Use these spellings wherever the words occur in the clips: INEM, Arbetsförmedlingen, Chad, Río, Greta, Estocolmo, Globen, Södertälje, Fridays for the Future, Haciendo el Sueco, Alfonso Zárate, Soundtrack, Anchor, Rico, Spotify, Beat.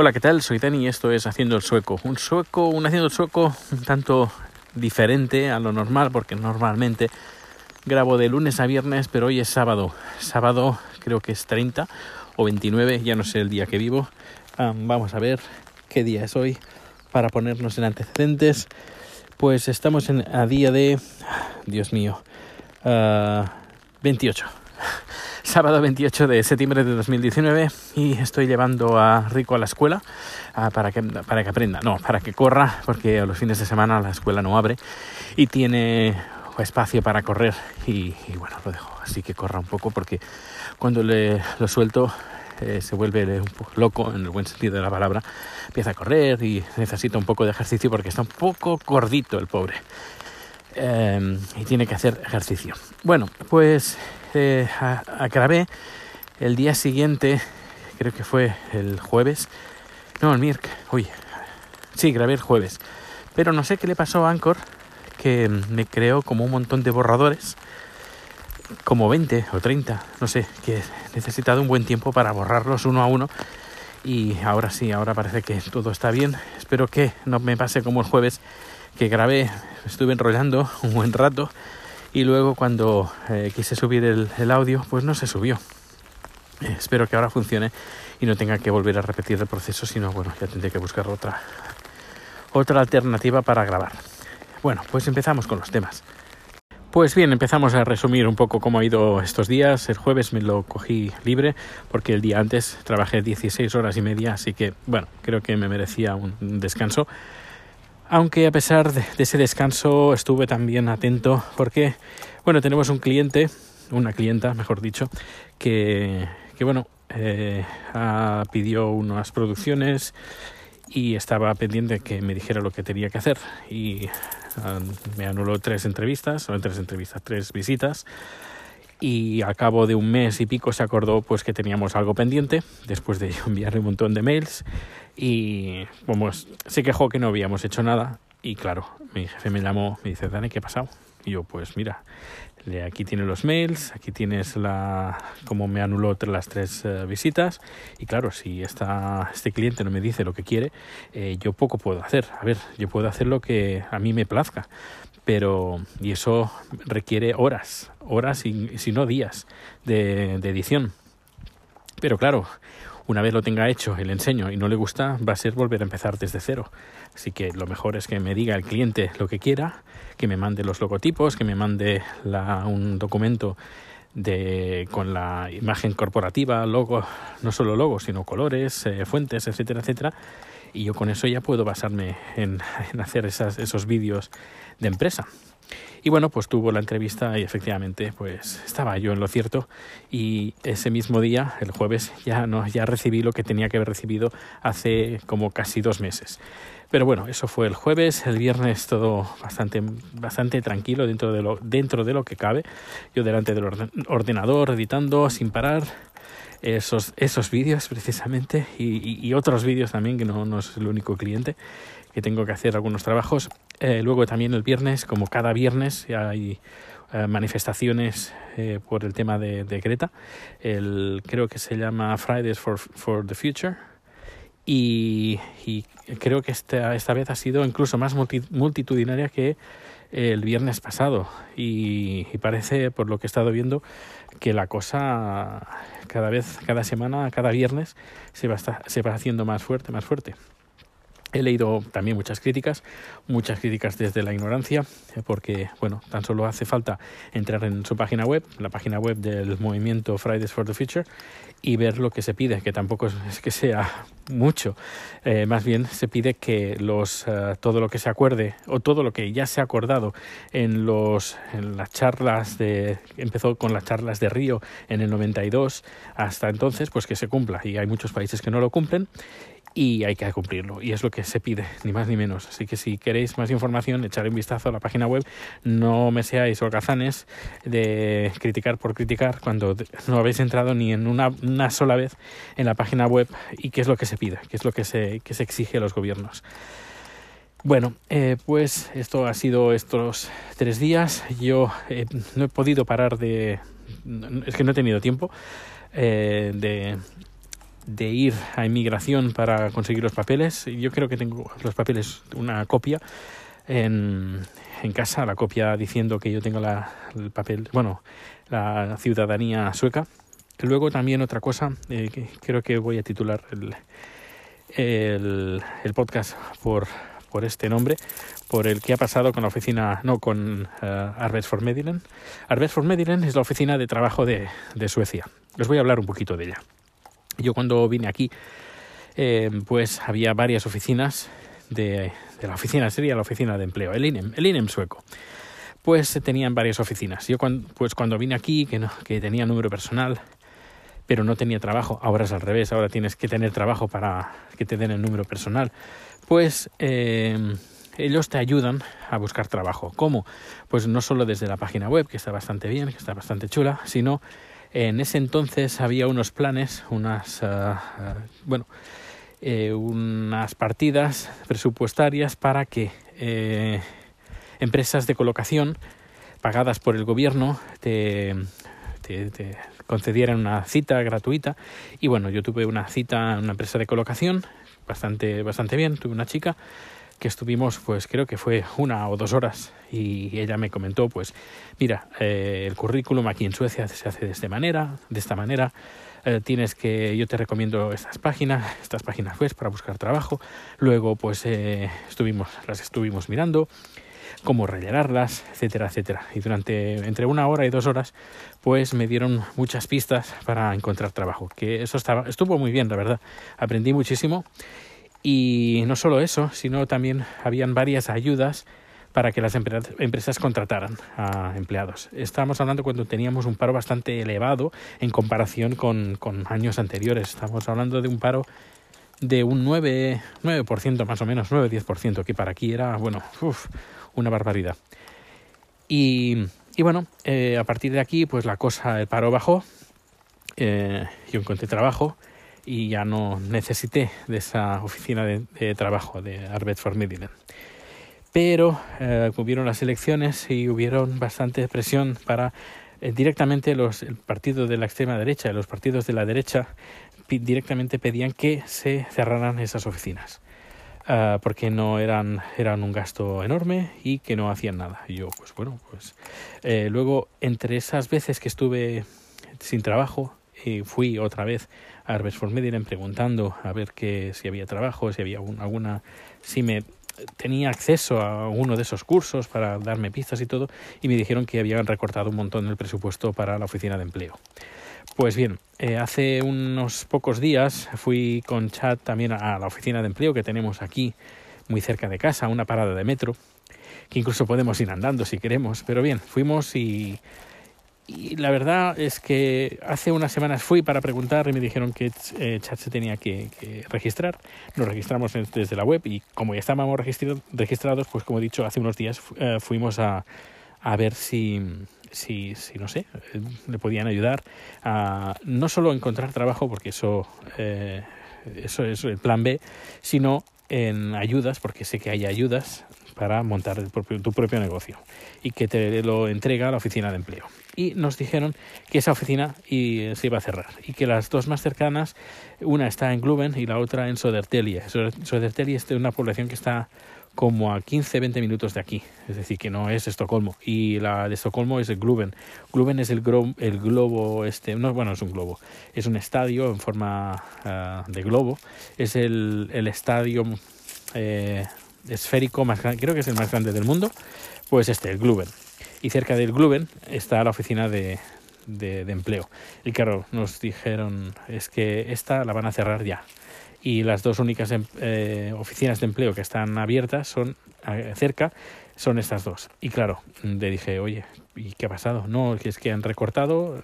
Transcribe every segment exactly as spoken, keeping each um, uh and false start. Hola, ¿qué tal? Soy Dani y esto es Haciendo el Sueco. Un sueco, un Haciendo el Sueco un tanto diferente a lo normal, porque normalmente grabo de lunes a viernes, pero hoy es sábado. Sábado creo que es treinta o veintinueve, ya no sé el día que vivo. Um, vamos a ver qué día es hoy para ponernos en antecedentes. Pues estamos en, a día de... Dios mío. Uh, veintiocho. Sábado veintiocho de septiembre de dos mil diecinueve y estoy llevando a Rico a la escuela uh, para que para que aprenda, no, para que corra, porque a los fines de semana la escuela no abre y tiene espacio para correr y, y bueno, lo dejo así que corra un poco, porque cuando le, lo suelto eh, se vuelve un poco loco, en el buen sentido de la palabra, empieza a correr y necesita un poco de ejercicio porque está un poco gordito el pobre eh, y tiene que hacer ejercicio. Bueno, pues... Eh, acabé el día siguiente, creo que fue el jueves, no, el miércoles, uy, sí, grabé el jueves, pero no sé qué le pasó a Anchor, que me creó como un montón de borradores, como veinte o treinta, no sé, que he necesitado un buen tiempo para borrarlos uno a uno, y ahora sí, ahora parece que todo está bien. Espero que no me pase como el jueves, que grabé, estuve enrollando un buen rato, y luego cuando eh, quise subir el, el audio, pues no se subió. Eh, espero que ahora funcione y no tenga que volver a repetir el proceso, sino bueno, ya tendré que buscar otra, otra alternativa para grabar. Bueno, pues empezamos con los temas. Pues bien, empezamos a resumir un poco cómo ha ido estos días. El jueves me lo cogí libre porque el día antes trabajé dieciséis horas y media, así que bueno, creo que me merecía un descanso. Aunque a pesar de ese descanso estuve también atento porque, bueno, tenemos un cliente, una clienta, mejor dicho, que, que bueno, eh, ah, pidió unas producciones y estaba pendiente que me dijera lo que tenía que hacer. Y ah, me anuló tres entrevistas, no tres entrevistas, tres visitas. Y al cabo de un mes y pico se acordó pues que teníamos algo pendiente, después de enviarle un montón de mails, y pues, se quejó que no habíamos hecho nada. Y claro, mi jefe me llamó, me dice, Dani, ¿qué ha pasado? Y yo, pues mira, aquí tienes los mails, aquí tienes la cómo me anuló las tres uh, visitas, y claro, si esta, este cliente no me dice lo que quiere, eh, yo poco puedo hacer. A ver, yo puedo hacer lo que a mí me plazca, pero y eso requiere horas, horas y si no días de, de edición. Pero claro, una vez lo tenga hecho y le enseño y no le gusta, va a ser volver a empezar desde cero. Así que lo mejor es que me diga el cliente lo que quiera, que me mande los logotipos, que me mande la, un documento de con la imagen corporativa, logo, no solo logo, sino colores, eh, fuentes, etcétera, etcétera. Y yo con eso ya puedo basarme en, en hacer esas, esos vídeos de empresa. Y bueno, pues tuvo la entrevista y efectivamente pues estaba yo en lo cierto. Y ese mismo día, el jueves, ya, no, ya recibí lo que tenía que haber recibido hace como casi dos meses. Pero bueno, eso fue el jueves. El viernes todo bastante, bastante tranquilo dentro de, lo, dentro de lo que cabe. Yo delante del ordenador, editando sin parar. Esos, esos vídeos precisamente y, y otros vídeos también, que no, no es el único cliente, que tengo que hacer algunos trabajos. Eh, luego también el viernes, como cada viernes, hay eh, manifestaciones eh, por el tema de, de Greta, el, creo que se llama Fridays for, for the Future, y, y creo que esta, esta vez ha sido incluso más multi, multitudinaria que el viernes pasado, y, y parece, por lo que he estado viendo, que la cosa cada vez, cada semana, cada viernes se va, estar, se va haciendo más fuerte, más fuerte. He leído también muchas críticas, muchas críticas desde la ignorancia, porque bueno, tan solo hace falta entrar en su página web, la página web del movimiento Fridays for the Future, y ver lo que se pide, que tampoco es que sea mucho, eh, más bien se pide que los uh, todo lo que se acuerde o todo lo que ya se ha acordado en los en las charlas de empezó con las charlas de Río en el noventa y dos hasta entonces, pues que se cumpla, y hay muchos países que no lo cumplen. Y hay que cumplirlo, y es lo que se pide, ni más ni menos. Así que si queréis más información, echarle un vistazo a la página web. No me seáis holgazanes de criticar por criticar cuando no habéis entrado ni en una, una sola vez en la página web y qué es lo que se pide, qué es lo que se, que se exige a los gobiernos. Bueno, eh, pues esto ha sido estos tres días. Yo eh, no he podido parar de... Es que no he tenido tiempo eh, de... de ir a inmigración para conseguir los papeles. Yo creo que tengo los papeles, una copia en, en casa, la copia diciendo que yo tengo la, el papel, bueno, la ciudadanía sueca. Luego también otra cosa, eh, que creo que voy a titular el, el, el podcast por, por este nombre, por el que ha pasado con la oficina, no, con uh, Arbetsförmedlingen. Arbetsförmedlingen es la oficina de trabajo de, de Suecia. Os voy a hablar un poquito de ella. Yo cuando vine aquí, eh, pues había varias oficinas de, de la oficina, sería la oficina de empleo, el I N E M, el I N E M sueco. Pues tenían varias oficinas. Yo cuando, pues cuando vine aquí, que, no, que tenía número personal, pero no tenía trabajo. Ahora es al revés, ahora tienes que tener trabajo para que te den el número personal. Pues eh, ellos te ayudan a buscar trabajo. ¿Cómo? Pues no solo desde la página web, que está bastante bien, que está bastante chula, sino... En ese entonces había unos planes, unas uh, uh, bueno, eh, unas partidas presupuestarias para que eh, empresas de colocación pagadas por el gobierno te, te, te concedieran una cita gratuita. Y bueno, yo tuve una cita en una empresa de colocación bastante, bastante bien. Tuve una chica que estuvimos, pues creo que fue una o dos horas, y ella me comentó, pues mira, eh, el currículum aquí en Suecia se hace de esta manera, de esta manera, eh, tienes que, yo te recomiendo estas páginas, estas páginas pues para buscar trabajo. Luego pues eh, estuvimos, las estuvimos mirando, cómo rellenarlas, etcétera, etcétera. Y durante entre una hora y dos horas, pues me dieron muchas pistas para encontrar trabajo, que eso estaba, estuvo muy bien, la verdad, aprendí muchísimo. Y no solo eso, sino también habían varias ayudas para que las empresas contrataran a empleados. Estábamos hablando cuando teníamos un paro bastante elevado en comparación con, con años anteriores. Estamos hablando de un paro de un nueve por ciento más o menos, nueve a diez por ciento, que para aquí era, bueno, uf, una barbaridad. Y, y bueno, eh, a partir de aquí, pues la cosa, el paro bajó, eh, yo encontré trabajo, y ya no necesité de esa oficina de, de trabajo de Arbetsförmedlingen. Pero eh, hubieron las elecciones y hubieron bastante presión para eh, directamente los, el partido de la extrema derecha, los partidos de la derecha pi- directamente pedían que se cerraran esas oficinas uh, porque no eran, eran un gasto enorme y que no hacían nada. Y yo, pues bueno, pues eh, luego entre esas veces que estuve sin trabajo, y fui otra vez a Arbetsförmedlingen preguntando a ver que, si había trabajo, si había un, alguna, si me tenía acceso a uno de esos cursos para darme pistas y todo, y me dijeron que habían recortado un montón el presupuesto para la oficina de empleo. Pues bien, eh, hace unos pocos días fui con Chad también a la oficina de empleo que tenemos aquí muy cerca de casa, una parada de metro, que incluso podemos ir andando si queremos, pero bien, fuimos y... Y la verdad es que hace unas semanas fui para preguntar y me dijeron que eh, Chad se tenía que, que registrar. Nos registramos desde la web y como ya estábamos registrados, pues como he dicho, hace unos días fu- eh, fuimos a, a ver si, si, si, no sé, eh, le podían ayudar a no solo encontrar trabajo, porque eso, eh, eso es el plan B, sino en ayudas, porque sé que hay ayudas para montar el propio, tu propio negocio y que te lo entrega a la oficina de empleo. Y nos dijeron que esa oficina y, se iba a cerrar y que las dos más cercanas, una está en Globen y la otra en Södertälje. Södertälje es una población que está como a quince a veinte minutos de aquí, es decir, que no es Estocolmo. Y la de Estocolmo es el Globen. Globen es el, gro- el globo, este, no, bueno, es un globo, es un estadio en forma uh, de globo, es el, el estadio... Eh, esférico más grande, creo que es el más grande del mundo, pues este, el Globen. Y cerca del Globen está la oficina de, de, de empleo. Y claro, nos dijeron, es que esta la van a cerrar ya. Y las dos únicas eh, oficinas de empleo que están abiertas son eh, cerca, son estas dos. Y claro, le dije, oye, ¿y qué ha pasado? No, es que han recortado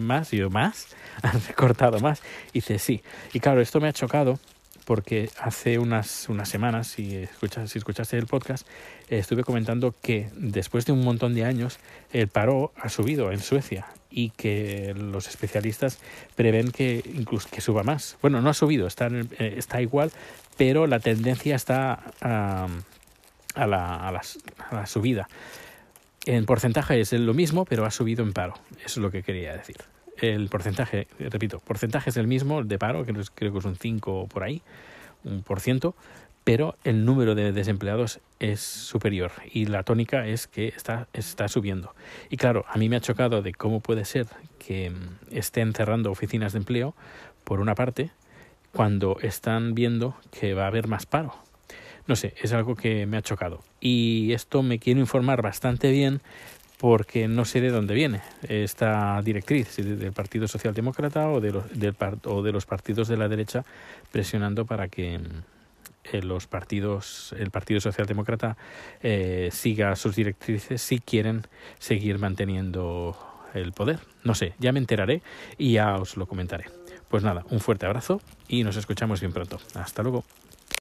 más. Y yo, ¿más? Han recortado más. Y dice, sí. Y claro, esto me ha chocado, porque hace unas, unas semanas, si, escuchas, si escuchaste el podcast, eh, estuve comentando que después de un montón de años el paro ha subido en Suecia y que los especialistas prevén que incluso que suba más. Bueno, no ha subido, está, en, eh, está igual, pero la tendencia está a, a, la, a, la, a la subida. En porcentaje es lo mismo, pero ha subido en paro. Eso es lo que quería decir. el porcentaje, repito, porcentaje es el mismo, el de paro, que creo que es un cinco por ahí, un por ciento, pero el número de desempleados es superior y la tónica es que está, está subiendo. Y claro, a mí me ha chocado de cómo puede ser que estén cerrando oficinas de empleo, por una parte, cuando están viendo que va a haber más paro. No sé, es algo que me ha chocado. Y esto me quiero informar bastante bien porque no sé de dónde viene esta directriz, si del Partido Socialdemócrata o de los, del, o de los partidos de la derecha presionando para que los partidos, el Partido Socialdemócrata eh, siga sus directrices si quieren seguir manteniendo el poder. No sé, ya me enteraré y ya os lo comentaré. Pues nada, un fuerte abrazo y nos escuchamos bien pronto. Hasta luego.